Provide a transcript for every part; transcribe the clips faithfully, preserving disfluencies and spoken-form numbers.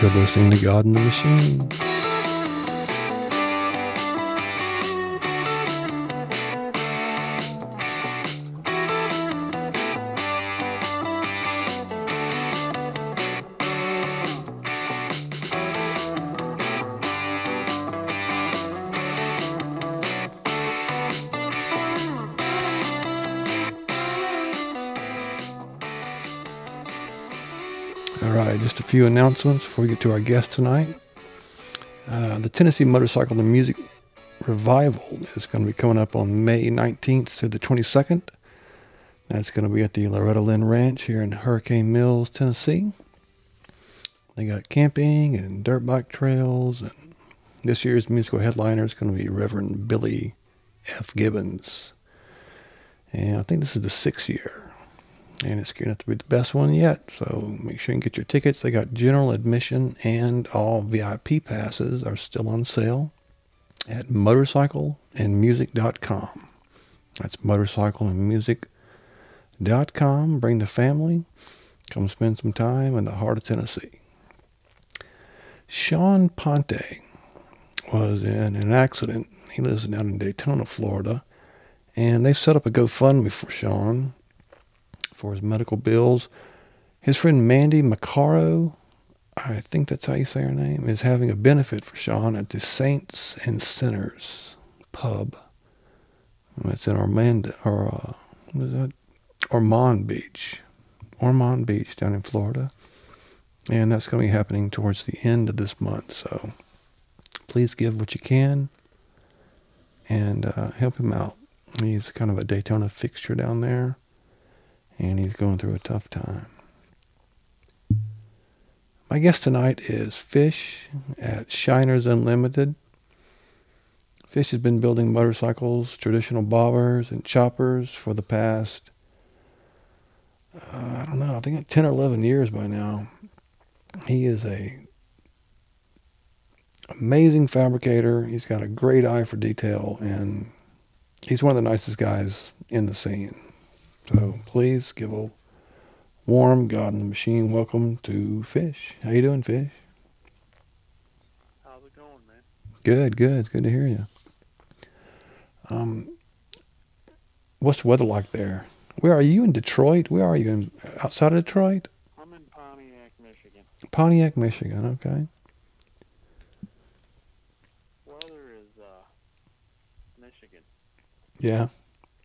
You're listening to God In The Machine. Few announcements before we get to our guest tonight. Uh, the Tennessee Motorcycle and Music Revival is going to be coming up on May nineteenth through the twenty-second. That's going to be at the Loretta Lynn Ranch here in Hurricane Mills, Tennessee. They got camping and dirt bike trails, and this year's musical headliner is going to be Reverend Billy F. Gibbons. And I think this is the sixth year. And it's going to have to be the best one yet, so make sure you get your tickets. They got general admission and all V I P passes are still on sale at motorcycle and music dot com. That's motorcycle and music dot com. Bring the family. Come spend some time in the heart of Tennessee. Sean Ponte was in an accident. He lives down in Daytona, Florida, and they set up a GoFundMe for Sean for his medical bills. His friend Mandy Macaro, I think that's how you say her name, is having a benefit for Sean at the Saints and Sinners Pub. That's in Ormond, or uh, what is that? Ormond Beach, Ormond Beach down in Florida, and that's going to be happening towards the end of this month. So please give what you can and uh, help him out. He's kind of a Daytona fixture down there, and he's going through a tough time. My guest tonight is Fish at Shiners Unlimited. Fish has been building motorcycles, traditional bobbers, and choppers for the past, uh, I don't know, I think like ten or eleven years by now. He is a amazing fabricator. He's got a great eye for detail, and he's one of the nicest guys in the scene. So please give a warm God In The Machine welcome to Fish. How you doing, Fish? How's it going, man? Good, good. It's good to hear you. Um, what's the weather like there? Where are you in Detroit? Where are you in outside of Detroit? I'm in Pontiac, Michigan. Pontiac, Michigan. Okay. Weather is uh, Michigan. Yeah.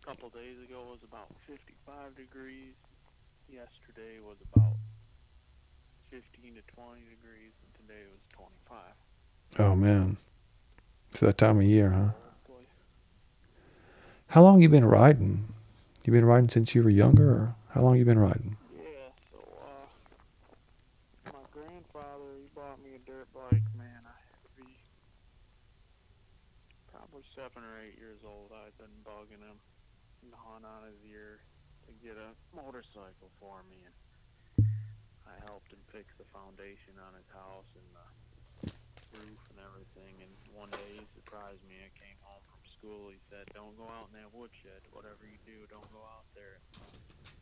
A couple days ago was about fifty-five degrees. Yesterday was about fifteen to twenty degrees, and today was twenty-five. Oh man, it's that time of year, huh? How long you been riding? You been riding since you were younger, or how long you been riding? Yeah, so uh, my grandfather, he bought me a dirt bike. Man, I had to be probably seven or eight years old. I've been bugging him and hauling on his ear to get a motorcycle for me, and I helped him fix the foundation on his house and the roof and everything. And one day he surprised me. I came home from school. He said, "Don't go out in that woodshed. Whatever you do, don't go out there."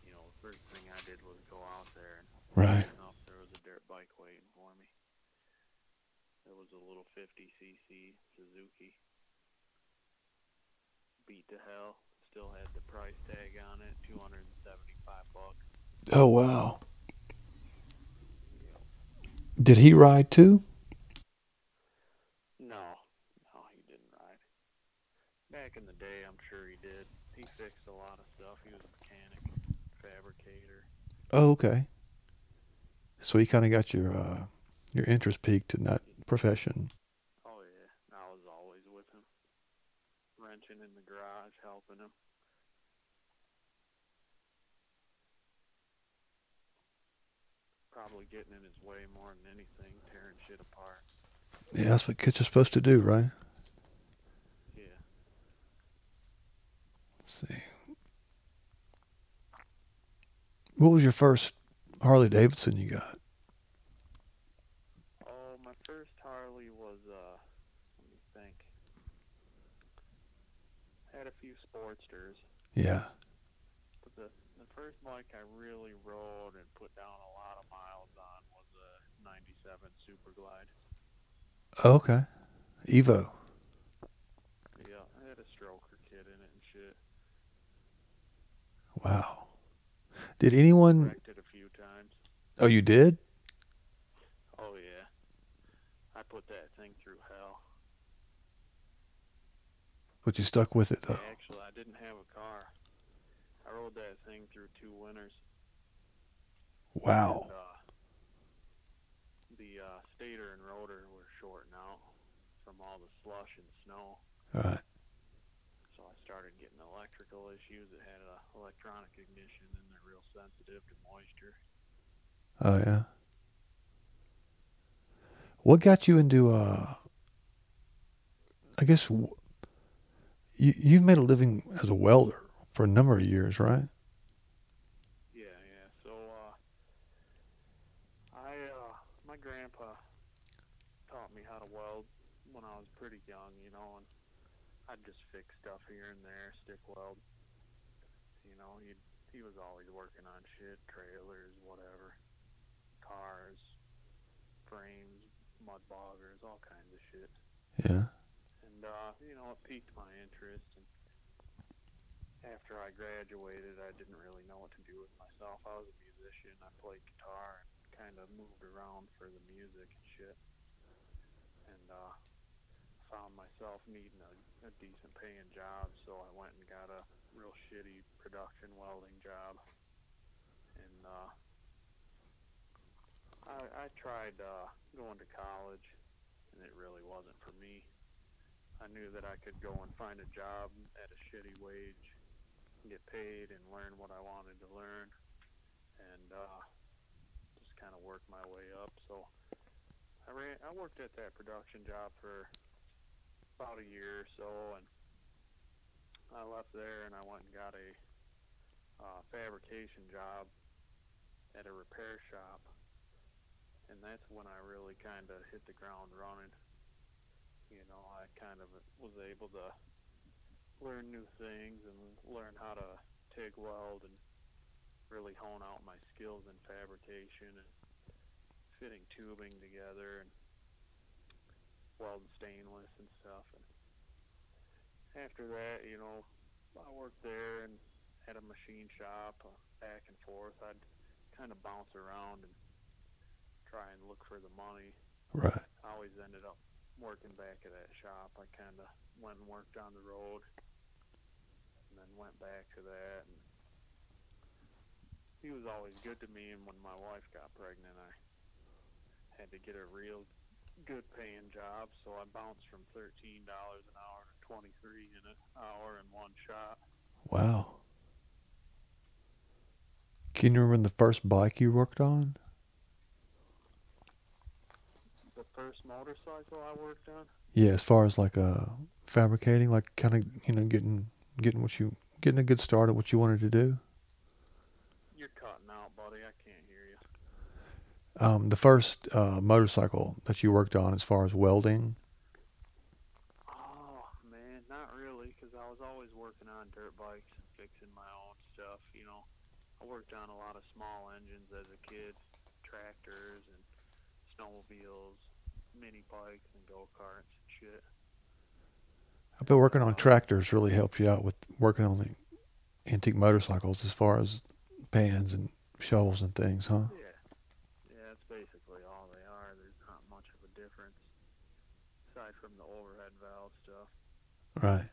You know, the first thing I did was go out there, and right enough, there was a dirt bike waiting for me. It was a little fifty c c Suzuki. Beat to hell. Still had the price tag on it, two hundred seventy-five bucks. Oh wow. Did he ride too? No. No, he didn't ride. Back in the day, I'm sure he did. He fixed a lot of stuff. He was a mechanic, fabricator. Oh, okay. So he kind of got your uh, your interest piqued in that profession. Oh yeah, I was always with him. Wrenching in the garage, helping him. Probably getting in his way more than anything, tearing shit apart. Yeah, that's what kids are supposed to do, right? Yeah. Let's see. What was your first Harley-Davidson you got? Oh, my first Harley was, uh, let me think. Had a few Sportsters. Yeah. But the, the first bike I really rode and put down a lot of miles on was a ninety-six Superglide. Okay. Evo. Yeah, I had a stroker kit in it and shit. Wow. Did anyone... Wrecked it a few times. Oh, you did? Oh, yeah. I put that thing through hell. But you stuck with it, though. Yeah, actually, I didn't have a car. I rode that thing through two winters. Wow. And, uh, the uh, stator and rotor were shorting out from all the slush and snow. All right. So I started getting electrical issues. It had an electronic ignition, and they're real sensitive to moisture. Oh, yeah. What got you into, uh, I guess, w- you, you've made a living as a welder for a number of years, right? Yeah, yeah. So, uh, I, uh, my grandpa taught me how to weld when I was pretty young, you know, and I'd just fix stuff here and there, stick weld. You know, he he was always working on shit, trailers, whatever, cars, frames, mud boggers, all kinds of shit. Yeah. And, uh, you know, it piqued my interest. And after I graduated, I didn't really know what to do with myself. I was a musician. I played guitar and kind of moved around for the music and shit. And, uh, found myself needing a, a decent paying job, so I went and got a real shitty production welding job. And uh, I, I tried uh, going to college, and it really wasn't for me. I knew that I could go and find a job at a shitty wage, get paid, and learn what I wanted to learn, and uh, just kind of work my way up. So I ran, I worked at that production job for about a year or so, and I left there and I went and got a uh, fabrication job at a repair shop, and that's when I really kind of hit the ground running. You know, I kind of was able to learn new things and learn how to TIG weld and really hone out my skills in fabrication and fitting tubing together and welding stainless and stuff. And after that, you know, I worked there and had a machine shop, uh, back and forth. I'd kind of bounce around and try and look for the money. Right. I always ended up working back at that shop. I kind of went and worked on the road and then went back to that. And he was always good to me, and when my wife got pregnant, I had to get a real good paying job, so I bounced from thirteen dollars an hour to twenty-three dollars in an hour in one shot. Wow. Can you remember the first bike you worked on? The first motorcycle I worked on? Yeah, as far as like uh, fabricating, like kind of, you know, getting getting what you getting a good start at what you wanted to do. You're cutting out, buddy. I can't hear you. Um, the first uh, motorcycle that you worked on as far as welding? Oh, man, not really, because I was always working on dirt bikes and fixing my own stuff, you know. I worked on a lot of small engines as a kid, tractors and snowmobiles, mini bikes and go-karts and shit. I bet working on tractors really helped you out with working on the antique motorcycles as far as pans and shovels and things, huh? Yeah. From the overhead valve stuff. Right.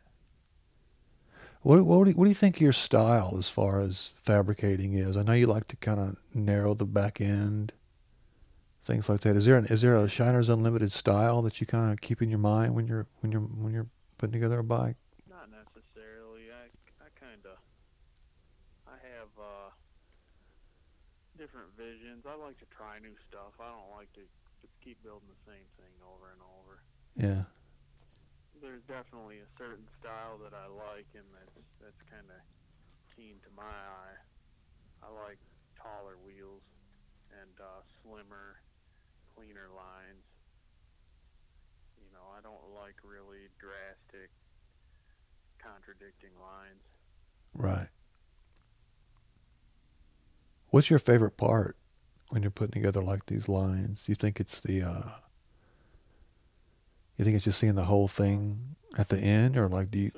What what do you, what do you think your style as far as fabricating is? I know you like to kind of narrow the back end, things like that. Is there an, is there a Shiners Unlimited style that you kind of keep in your mind when you're when you're when you're putting together a bike? Not necessarily. I I kind of I have uh, different visions. I like to try new stuff. I don't like to just keep building the same thing over and over. Yeah. There's definitely a certain style that I like, and that's that's kind of keen to my eye. I like taller wheels and uh, slimmer, cleaner lines. You know, I don't like really drastic, contradicting lines. Right. What's your favorite part when you're putting together like these lines? Do you think it's the, uh, you think it's just seeing the whole thing at the end, or like do you?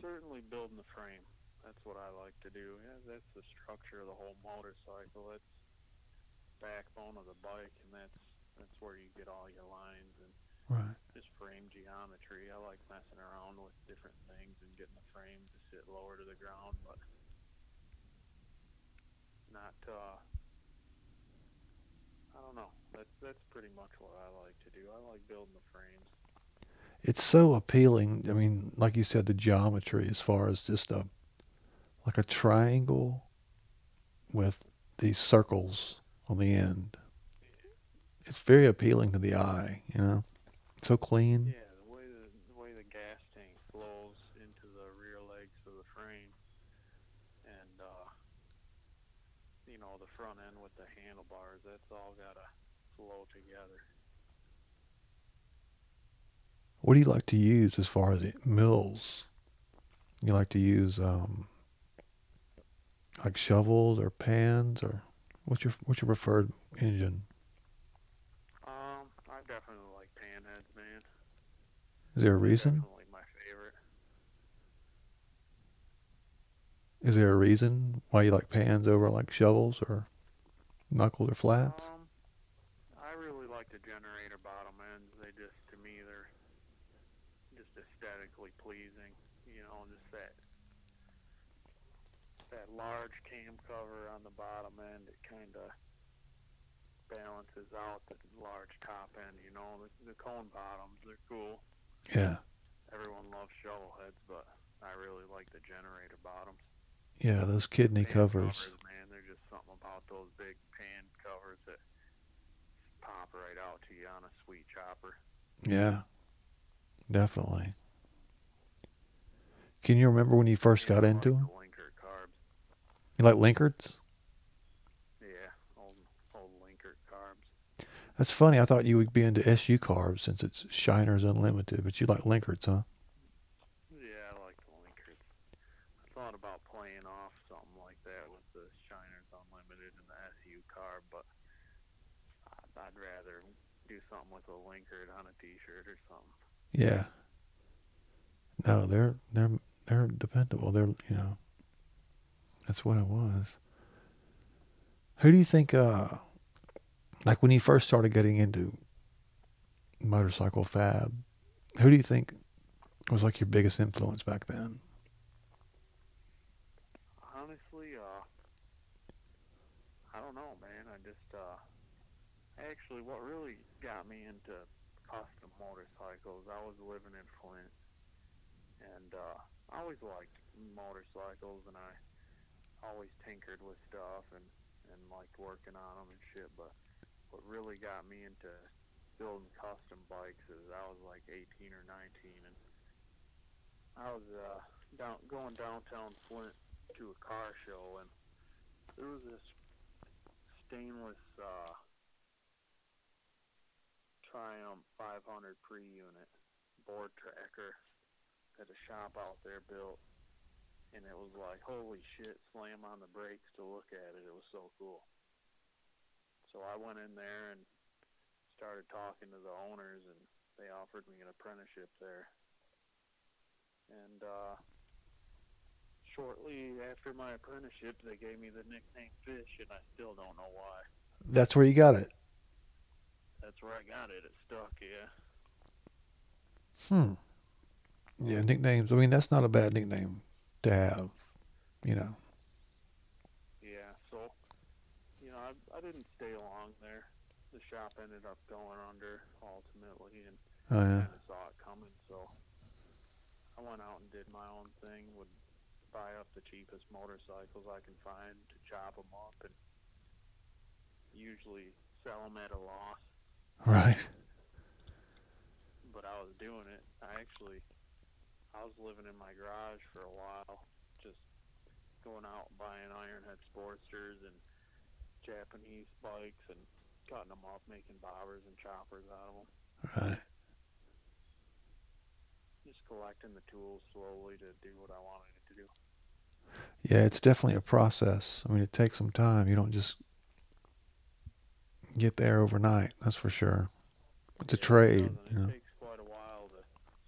Certainly building the frame. That's what I like to do. Yeah, that's the structure of the whole motorcycle. That's the backbone of the bike, and that's that's where you get all your lines and right. Just frame geometry. I like messing around with different things and getting the frame to sit lower to the ground, but not, uh, I don't know. That's, that's pretty much what I like to do. I like building the frames. It's so appealing. I mean, like you said, the geometry as far as just a, like a triangle with these circles on the end. It's very appealing to the eye, you know? It's so clean. Yeah, the way the, the way the gas tank flows into the rear legs of the frame, and, uh, you know, the front end with the handlebars, that's all got to flow together. What do you like to use as far as it mills? You like to use, um, like shovels or pans, or what's your, what's your preferred engine? Definitely like Panheads, man. Is there a reason? Definitely my favorite. Is there a reason why you like pans over like shovels or knuckles or flats? Um, I really like the generator bottom ends. They just, to me, they're just aesthetically pleasing. You know, just that that large cam cover on the bottom end, it kind of balances out the large top end, you know. The, the cone bottoms, they're cool. Yeah. Everyone loves shovelheads, but I really like the generator bottoms. Yeah, those kidney covers. covers. Man, there's just something about those big pan covers that pop right out to you on a sweet chopper. Yeah, definitely. Can you remember when you first yeah, got I into them? Linkert carbs. You like Linkerts? That's funny. I thought you would be into S U carbs since it's Shiners Unlimited, but you like Linkerts, huh? Yeah, I like the Linkerts. I thought about playing off something like that with the Shiners Unlimited and the S U carb, but I'd rather do something with a Linkert on a T-shirt or something. Yeah. No, they're they're they're dependable. They're you know, that's what it was. Who do you think? Uh, Like when you first started getting into motorcycle fab, who do you think was like your biggest influence back then? Honestly, uh, I don't know, man. I just, uh, actually what really got me into custom motorcycles, I was living in Flint, and uh, I always liked motorcycles, and I always tinkered with stuff and, and liked working on them and shit, but what really got me into building custom bikes is I was like eighteen or nineteen, and I was uh, down, going downtown Flint to a car show, and there was this stainless uh, Triumph five hundred pre-unit board tracker that a shop out there built, and it was like, holy shit, slam on the brakes to look at it. It was so cool. So I went in there and started talking to the owners, and they offered me an apprenticeship there. And uh, shortly after my apprenticeship, they gave me the nickname Fish, and I still don't know why. That's where you got it? That's where I got it. It stuck, yeah. Hmm. Yeah, nicknames. I mean, that's not a bad nickname to have, you know. I didn't stay long there. The shop ended up going under ultimately, and oh, yeah. I kind of saw it coming, so I went out and did my own thing, would buy up the cheapest motorcycles I can find to chop them up and usually sell them at a loss. Right. But I was doing it. I actually, I was living in my garage for a while, just going out and buying Ironhead Sportsters and Japanese bikes and cutting them up, making bobbers and choppers out of them. Right. Just collecting the tools slowly to do what I wanted it to do. Yeah, it's definitely a process. I mean, it takes some time. You don't just get there overnight, that's for sure. It's a yeah, trade. You know, it takes quite a while, to,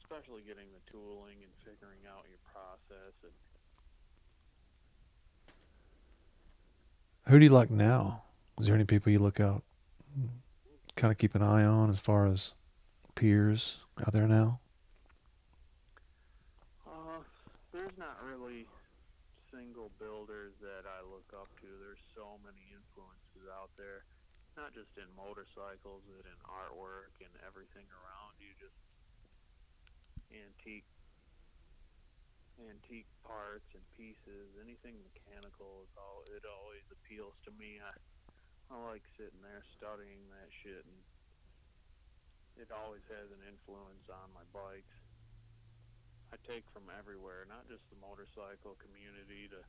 especially getting the tooling and figuring out your process. And... Who do you like now? Is there any people you look out, kind of keep an eye on as far as peers out there now? Uh, there's not really single builders that I look up to. There's so many influences out there, not just in motorcycles, but in artwork and everything around you, just antique antique parts and pieces, anything mechanical, is all, it always appeals to me. I, I like sitting there studying that shit, and it always has an influence on my bikes. I take from everywhere, not just the motorcycle community to,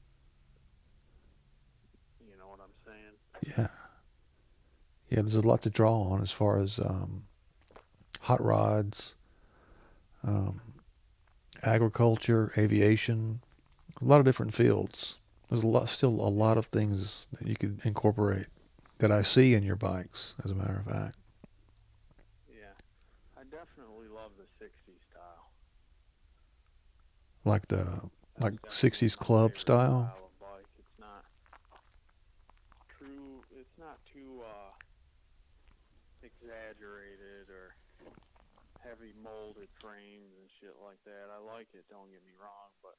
you know what I'm saying? Yeah. Yeah, there's a lot to draw on as far as um, hot rods, um, agriculture, aviation, a lot of different fields. There's a lot, still a lot of things that you could incorporate that I see in your bikes, as a matter of fact. Yeah, I definitely love the sixties style. Like the like sixties club style? style of bike. It's not true. It's not too... Uh, exaggerated or heavy molded frames and shit like that. I like it, don't get me wrong, but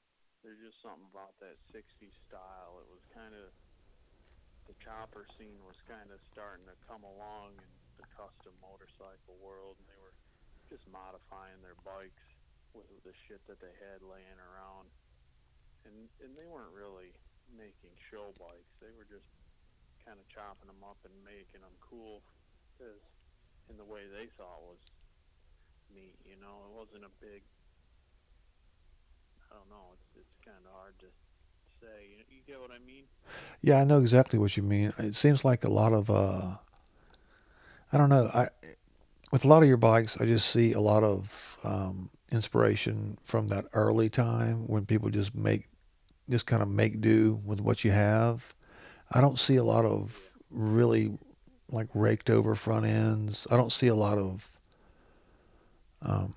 there's just something about that sixties style. It was kind of, the chopper scene was kind of starting to come along in the custom motorcycle world, and they were just modifying their bikes with the shit that they had laying around. And, and they weren't really making show bikes. They were just kind of chopping them up and making them cool because in the way they thought was neat, you know. It wasn't a big, I don't know, it's it's kind of hard to say. You, you get what I mean? Yeah, I know exactly what you mean. It seems like a lot of, uh, I don't know, I with a lot of your bikes, I just see a lot of um, inspiration from that early time when people just make, just kind of make do with what you have. I don't see a lot of really... like raked over front ends. I don't see a lot of um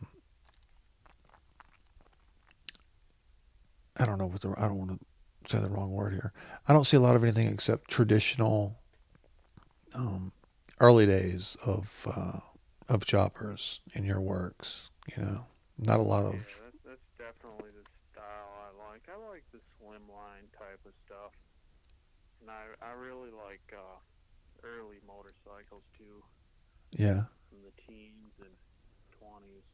I don't know what the I don't want to say the wrong word here. I don't see a lot of anything except traditional um early days of uh of choppers in your works, you know. Not a lot of yeah, that, that's definitely the style I like. I like the slimline type of stuff. And I I really like uh early motorcycles too. Yeah. From the teens and twenties.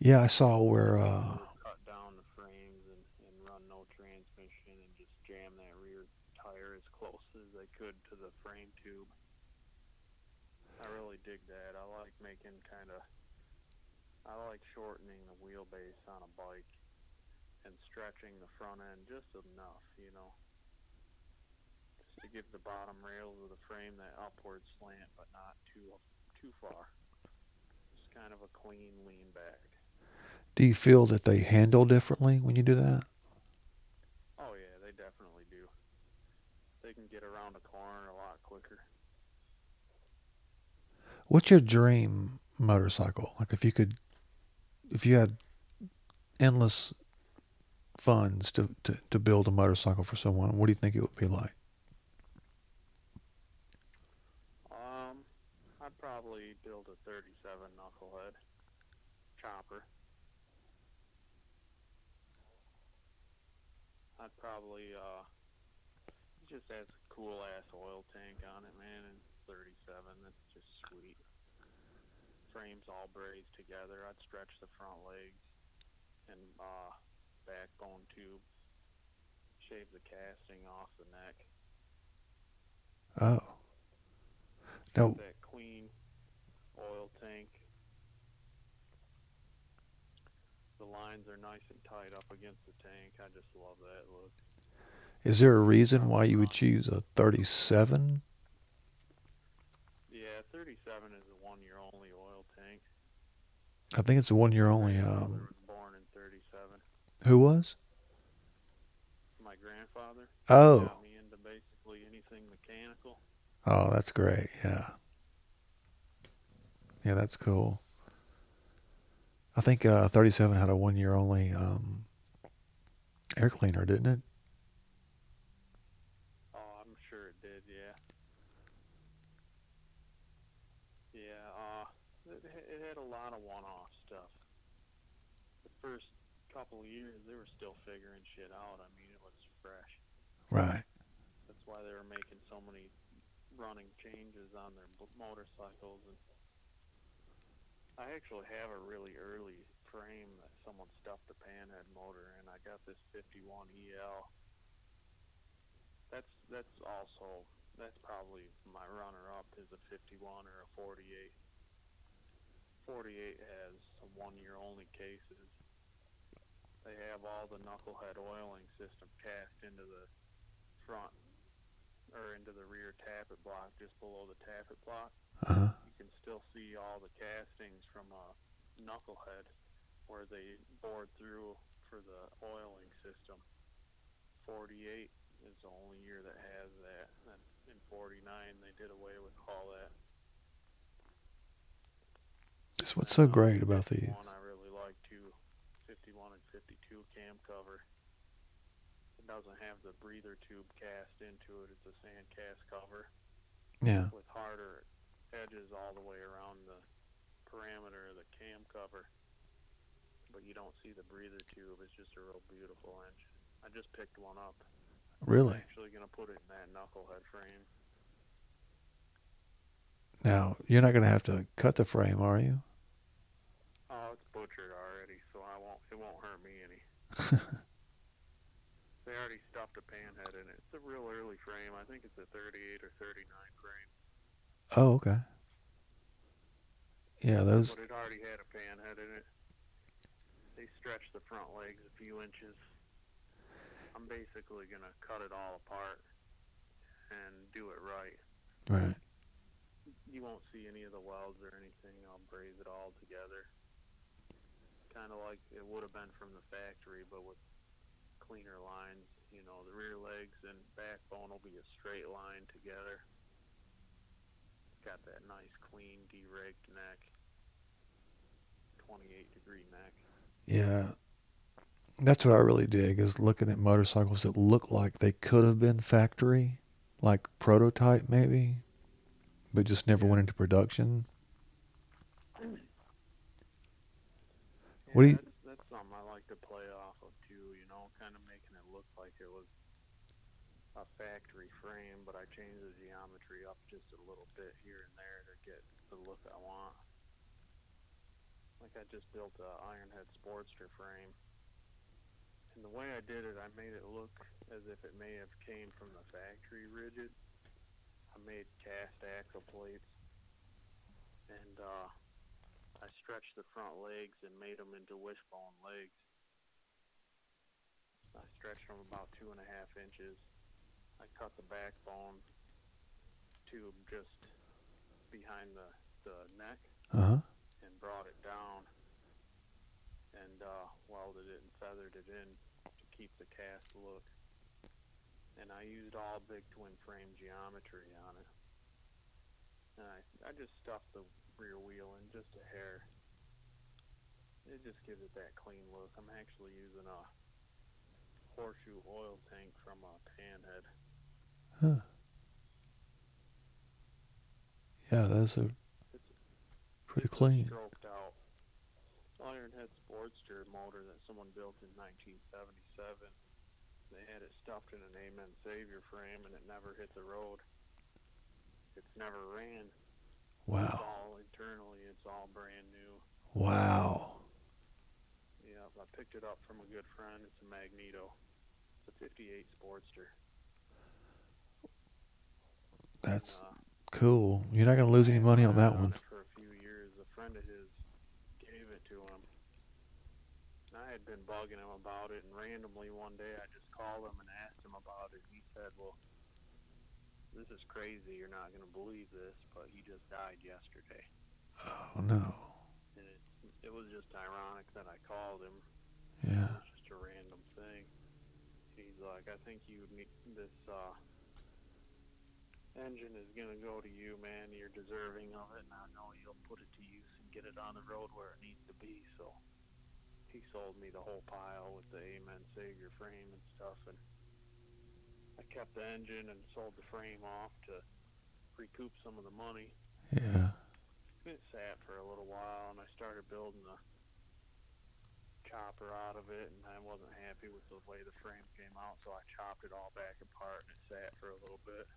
Yeah, I saw where uh cut down the frames and, and run no transmission and just jam that rear tire as close as they could to the frame tube. I really dig that. I like making kind of I like shortening the wheelbase on a bike and stretching the front end just enough, you know, to give the bottom rails of the frame that upward slant, but not too too far. It's kind of a clean lean back. Do you feel that they handle differently when you do that? Oh yeah, they definitely do. They can get around a corner a lot quicker. What's your dream motorcycle? Like if you could, if you had endless funds to, to, to build a motorcycle for someone, what do you think it would be like? Probably build a thirty-seven Knucklehead chopper. I'd probably uh just has a cool ass oil tank on it, man, and thirty-seven, that's just sweet. Frames all braised together. I'd stretch the front legs and uh backbone tube. Shave the casting off the neck. Oh. No. That clean oil tank. The lines are nice and tight up against the tank. I just love that look. Is there a reason why you would choose a thirty-seven? Yeah, thirty-seven is a one-year only oil tank. I think it's a one-year only. Um, born in thirty-seven. Who was? My grandfather. grandfather. Oh. Got me into basically anything mechanical. Oh, that's great. Yeah. Yeah, that's cool. I think uh, thirty-seven had a one-year only um, air cleaner, didn't it? Oh, I'm sure it did. Yeah. Yeah. Uh, it, it had a lot of one-off stuff. The first couple of years, they were still figuring shit out. I mean, it was fresh. Right. That's why they were making so many running changes on their motorcycles. And I actually have a really early frame that someone stuffed a Panhead motor in. I got this fifty-one E L. That's that's also that's probably my runner-up is a fifty-one or a forty-eight. forty-eight has some one-year-only cases. They have all the knucklehead oiling system cast into the front or into the rear tappet block, just below the tappet block. Uh-huh. You can still see all the castings from a knucklehead where they bored through for the oiling system. forty-eight is the only year that has that. And in forty-nine, they did away with all that. That's what's so great about these. One I really like too. fifty-one and fifty-two cam cover. It doesn't have the breather tube cast into it. It's a sand cast cover. Yeah. With harder edges all the way around the perimeter of the cam cover. But you don't see the breather tube. It's just a real beautiful engine. I just picked one up. Really? I'm actually going to put it in that knucklehead frame. Now, you're not going to have to cut the frame, are you? Oh, it's butchered already, so I won't. It won't hurt me any. They already stuffed a Panhead in it. It's a real early frame. I think it's a thirty-eight or thirty-nine frame. Oh, okay. Yeah, those. But it already had a Panhead in it. They stretched the front legs a few inches. I'm basically gonna cut it all apart and do it right. Right. You won't see any of the welds or anything. I'll braise it all together. Kind of like it would have been from the factory, but with cleaner lines. You know, the rear legs and backbone will be a straight line together. Got that nice, clean, de-rigged neck, twenty-eight degree neck. Yeah, that's what I really dig is looking at motorcycles that look like they could have been factory, like prototype maybe, but just never yeah. went into production. What do you? That's, that's something I like to play off of too, you know, kind of making it look like it was a factory frame, but I changed the geometry up just a little bit here and there to get the look I want. Like I just built a Ironhead Sportster frame, and the way I did it, I made it look as if it may have came from the factory rigid. I made cast axle plates, and uh I stretched the front legs and made them into wishbone legs. I stretched them about two and a half inches. I cut the backbone tube just behind the, the neck uh-huh. and brought it down and uh, welded it and feathered it in to keep the cast look. And I used all big twin frame geometry on it. And I, I just stuffed the rear wheel and just a hair. It just gives it that clean look. I'm actually using a horseshoe oil tank from a Panhead. Huh. Yeah, those are it's, pretty it's clean. Stroked out Ironhead Sportster motor that someone built in nineteen seventy-seven. They had it stuffed in an Amen Savior frame and it never hit the road. It's never ran. Wow. It's all internally. It's all brand new. Wow. Yeah, I picked it up from a good friend. It's a Magneto. It's a fifty-eight Sportster. That's and, uh, cool. You're not going to lose any money on that one. For a few years, a friend of his gave it to him. And I had been bugging him about it, and randomly one day I just called him and asked him about it. He said, well, this is crazy, you're not going to believe this, but he just died yesterday. Oh, no. And it, it was just ironic that I called him. Yeah. It was just a random thing. He he's like, I think you need this, uh, engine is going to go to you, man. You're deserving of it, and I know you'll put it to use and get it on the road where it needs to be. So he sold me the whole pile with the Amen Savior frame and stuff, and I kept the engine and sold the frame off to recoup some of the money. Yeah. It sat for a little while, and I started building a chopper out of it, and I wasn't happy with the way the frame came out, so I chopped it all back apart, and it sat for a little bit.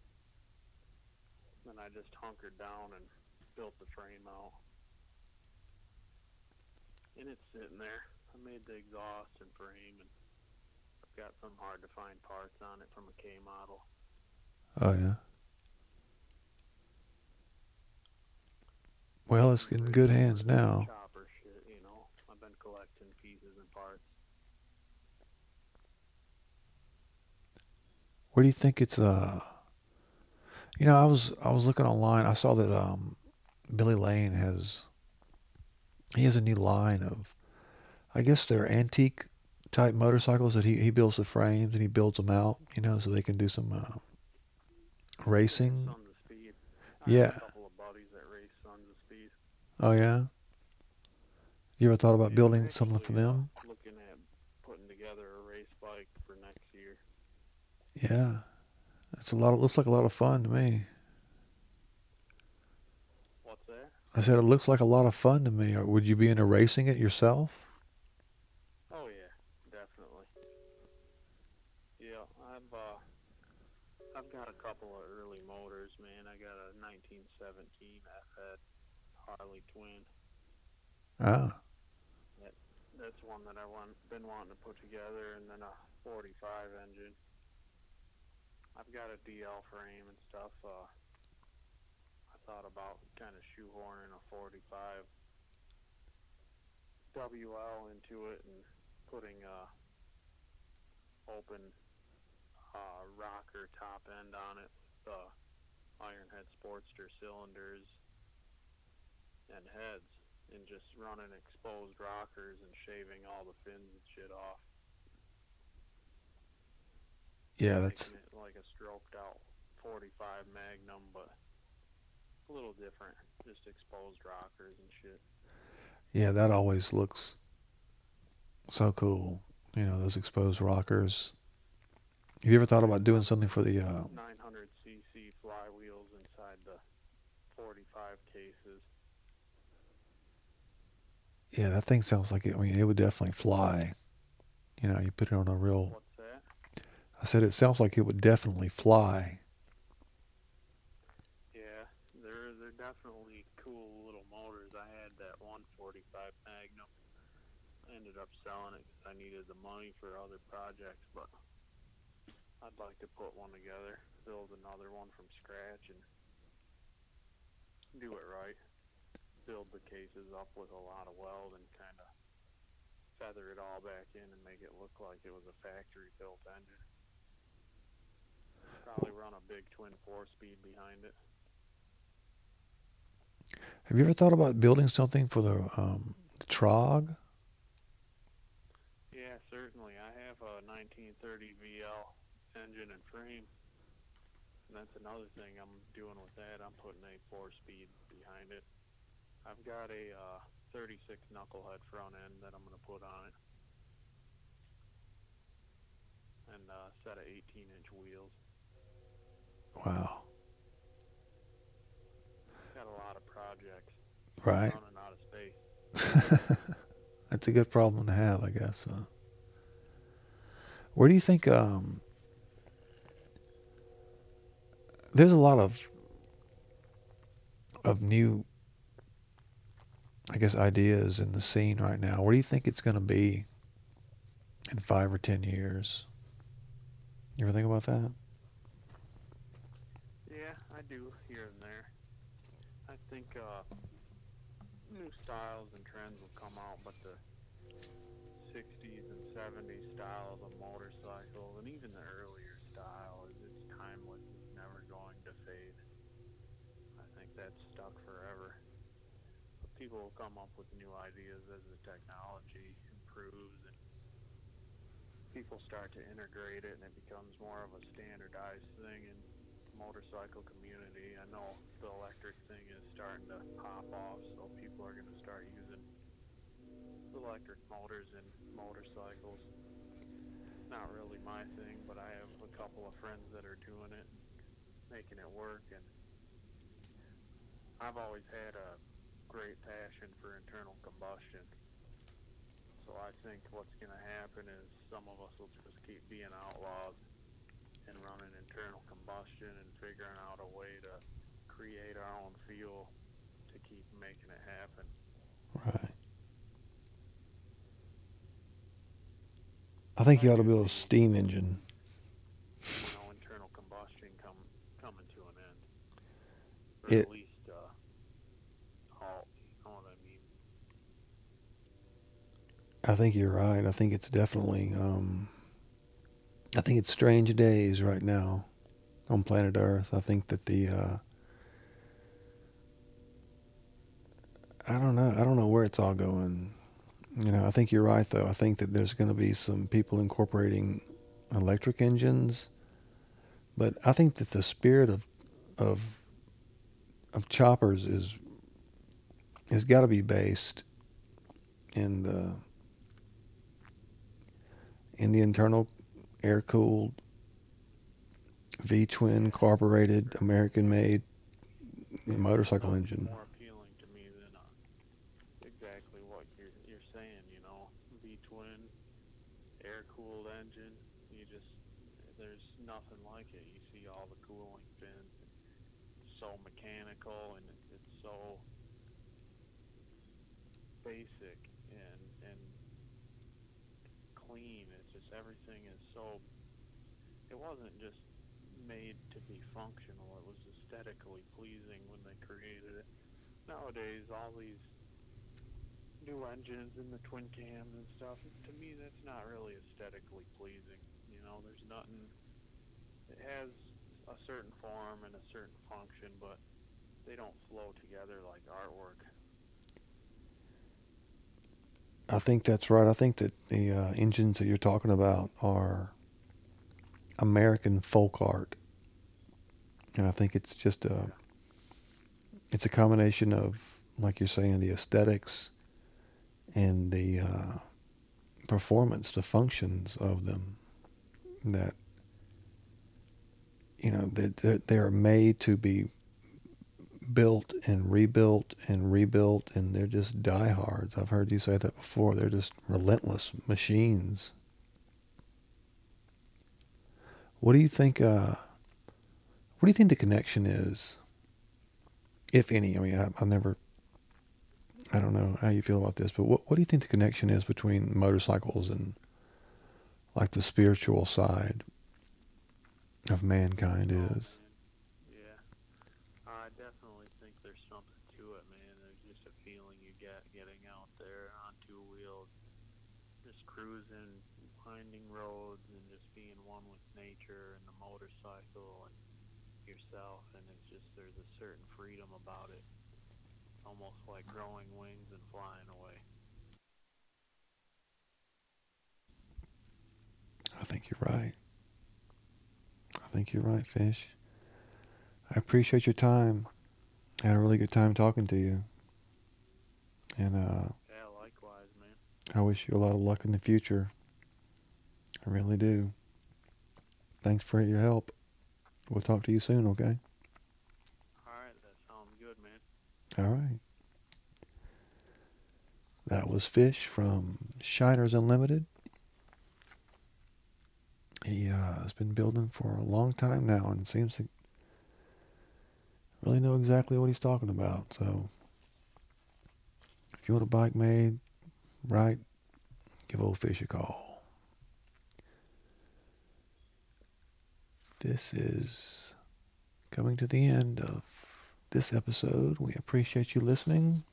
Then I just hunkered down and built the frame out. And it's sitting there. I made the exhaust and frame, and I've got some hard-to-find parts on it from a K model. Oh, yeah? Well, it's in good hands now. Chopper shit, you know. I've been collecting pieces and parts. Where do you think it's, uh... You know, I was I was looking online. I saw that um, Billy Lane has he has a new line of, I guess they're antique type motorcycles that he, he builds the frames and he builds them out. You know, so they can do some uh, racing. Sons of Speed. I yeah. Have a couple of buddies that race Sons of Speed. Oh yeah. You ever thought about yeah, building something for them? Looking at putting together a race bike for next year. Yeah. It's a lot of, looks like a lot of fun to me. What's that? I said it looks like a lot of fun to me. Would you be into racing it yourself? Oh yeah, definitely. Yeah, I've uh, I've got a couple of early motors, man. I got a nineteen seventeen F H Harley Twin. Ah. That, that's one that I want been wanting to put together, and then a forty-five engine. I've got a D L frame and stuff. Uh, I thought about kind of shoehorning a forty-five W L into it and putting a open uh, rocker top end on it with uh, Ironhead Sportster cylinders and heads, and just running exposed rockers and shaving all the fins and shit off. Yeah, that's it like a stroked out forty-five Magnum, but a little different. Just exposed rockers and shit. Yeah, that always looks so cool. You know, those exposed rockers. Have you ever thought about doing something for the uh, nine hundred c c flywheels inside the forty-five cases? Yeah, that thing sounds like it. I mean, it would definitely fly. You know, you put it on a real. What's I said it sounds like it would definitely fly. Yeah, they're they're definitely cool little motors. I had that one forty-five Magnum. I ended up selling it because I needed the money for other projects, but I'd like to put one together, build another one from scratch, and do it right. Build the cases up with a lot of weld and kind of feather it all back in and make it look like it was a factory-built engine. Probably run a big twin four-speed behind it. Have you ever thought about building something for the, um, the Trog? Yeah, certainly. I have a nineteen thirty V L engine and frame. And that's another thing I'm doing with that. I'm putting a four-speed behind it. I've got a uh, thirty-six Knucklehead front end that I'm going to put on it. And a uh, set of eighteen-inch wheels. Wow. Got a lot of projects. Right. Running out of space. That's a good problem to have, I guess. Huh? Where do you think... Um, there's a lot of of new... I guess ideas in the scene right now. Where do you think it's going to be in five or ten years? You ever think about that? Yeah, I do here and there. I think uh, new styles and trends will come out, but the sixties and seventies style of a motorcycle, and even the earlier style, is it's timeless. It's never going to fade. I think that's stuck forever. People will come up with new ideas as the technology improves and people start to integrate it and it becomes more of a standardized thing in motorcycle community. I know the electric thing is starting to pop off, so people are going to start using electric motors in motorcycles. It's not really my thing, but I have a couple of friends that are doing it, making it work, and I've always had a great passion for internal combustion. So I think what's going to happen is some of us will just keep being outlaws and running internal combustion and figuring out a way to create our own fuel to keep making it happen. Right. I think you ought to build a steam engine. No internal combustion come, coming to an end. Or it, at least uh, halt. You know what I mean? I think you're right. I think it's definitely... Um, I think it's strange days right now on planet Earth. I think that the, uh, I don't know. I don't know where it's all going. You know, I think you're right, though. I think that there's going to be some people incorporating electric engines. But I think that the spirit of of of choppers is has got to be based in the in the internal air-cooled, V-twin, carbureted, American-made motorcycle engine. More appealing to me than uh, exactly what you're, you're saying, you know. V-twin, air-cooled engine, you just, there's nothing like it. You see all the cooling fins, it's so mechanical, and it, it's so basic and, and clean. Everything is so, it wasn't just made to be functional, it was aesthetically pleasing when they created it. Nowadays, all these new engines and the twin cams and stuff, to me, that's not really aesthetically pleasing. You know, there's nothing, it has a certain form and a certain function, but they don't flow together like artwork. I think that's right. I think that the uh, engines that you're talking about are American folk art. And I think it's just a, it's a combination of, like you're saying, the aesthetics and the uh, performance, the functions of them that, you know, that they're made to be built and rebuilt and rebuilt, and they're just diehards. I've heard you say that before. They're just relentless machines. What do you think? Uh, what do you think the connection is, if any? I mean, I, I've never. I don't know how you feel about this, but what what do you think the connection is between motorcycles and like the spiritual side of mankind is? And it's just, there's a certain freedom about it, almost like growing wings and flying away. I think you're right. I think you're right, Fish. I appreciate your time. I had a really good time talking to you. And uh, yeah, likewise, man. I wish you a lot of luck in the future. I really do. Thanks for your help. We'll talk to you soon, okay? All right, that sounds good, man. All right. That was Fish from Shiners Unlimited. He uh, has been building for a long time now and seems to really know exactly what he's talking about. So if you want a bike made right, give old Fish a call. This is coming to the end of this episode. We appreciate you listening.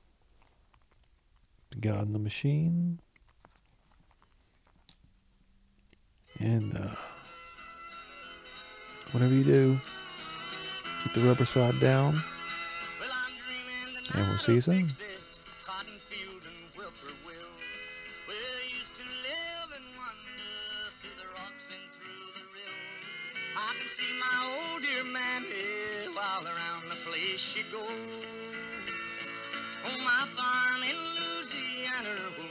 God in the Machine. And uh, whatever you do, keep the rubber side down. And we'll see you soon. I can see my old dear mammy while around the place she goes. On my farm in Louisiana,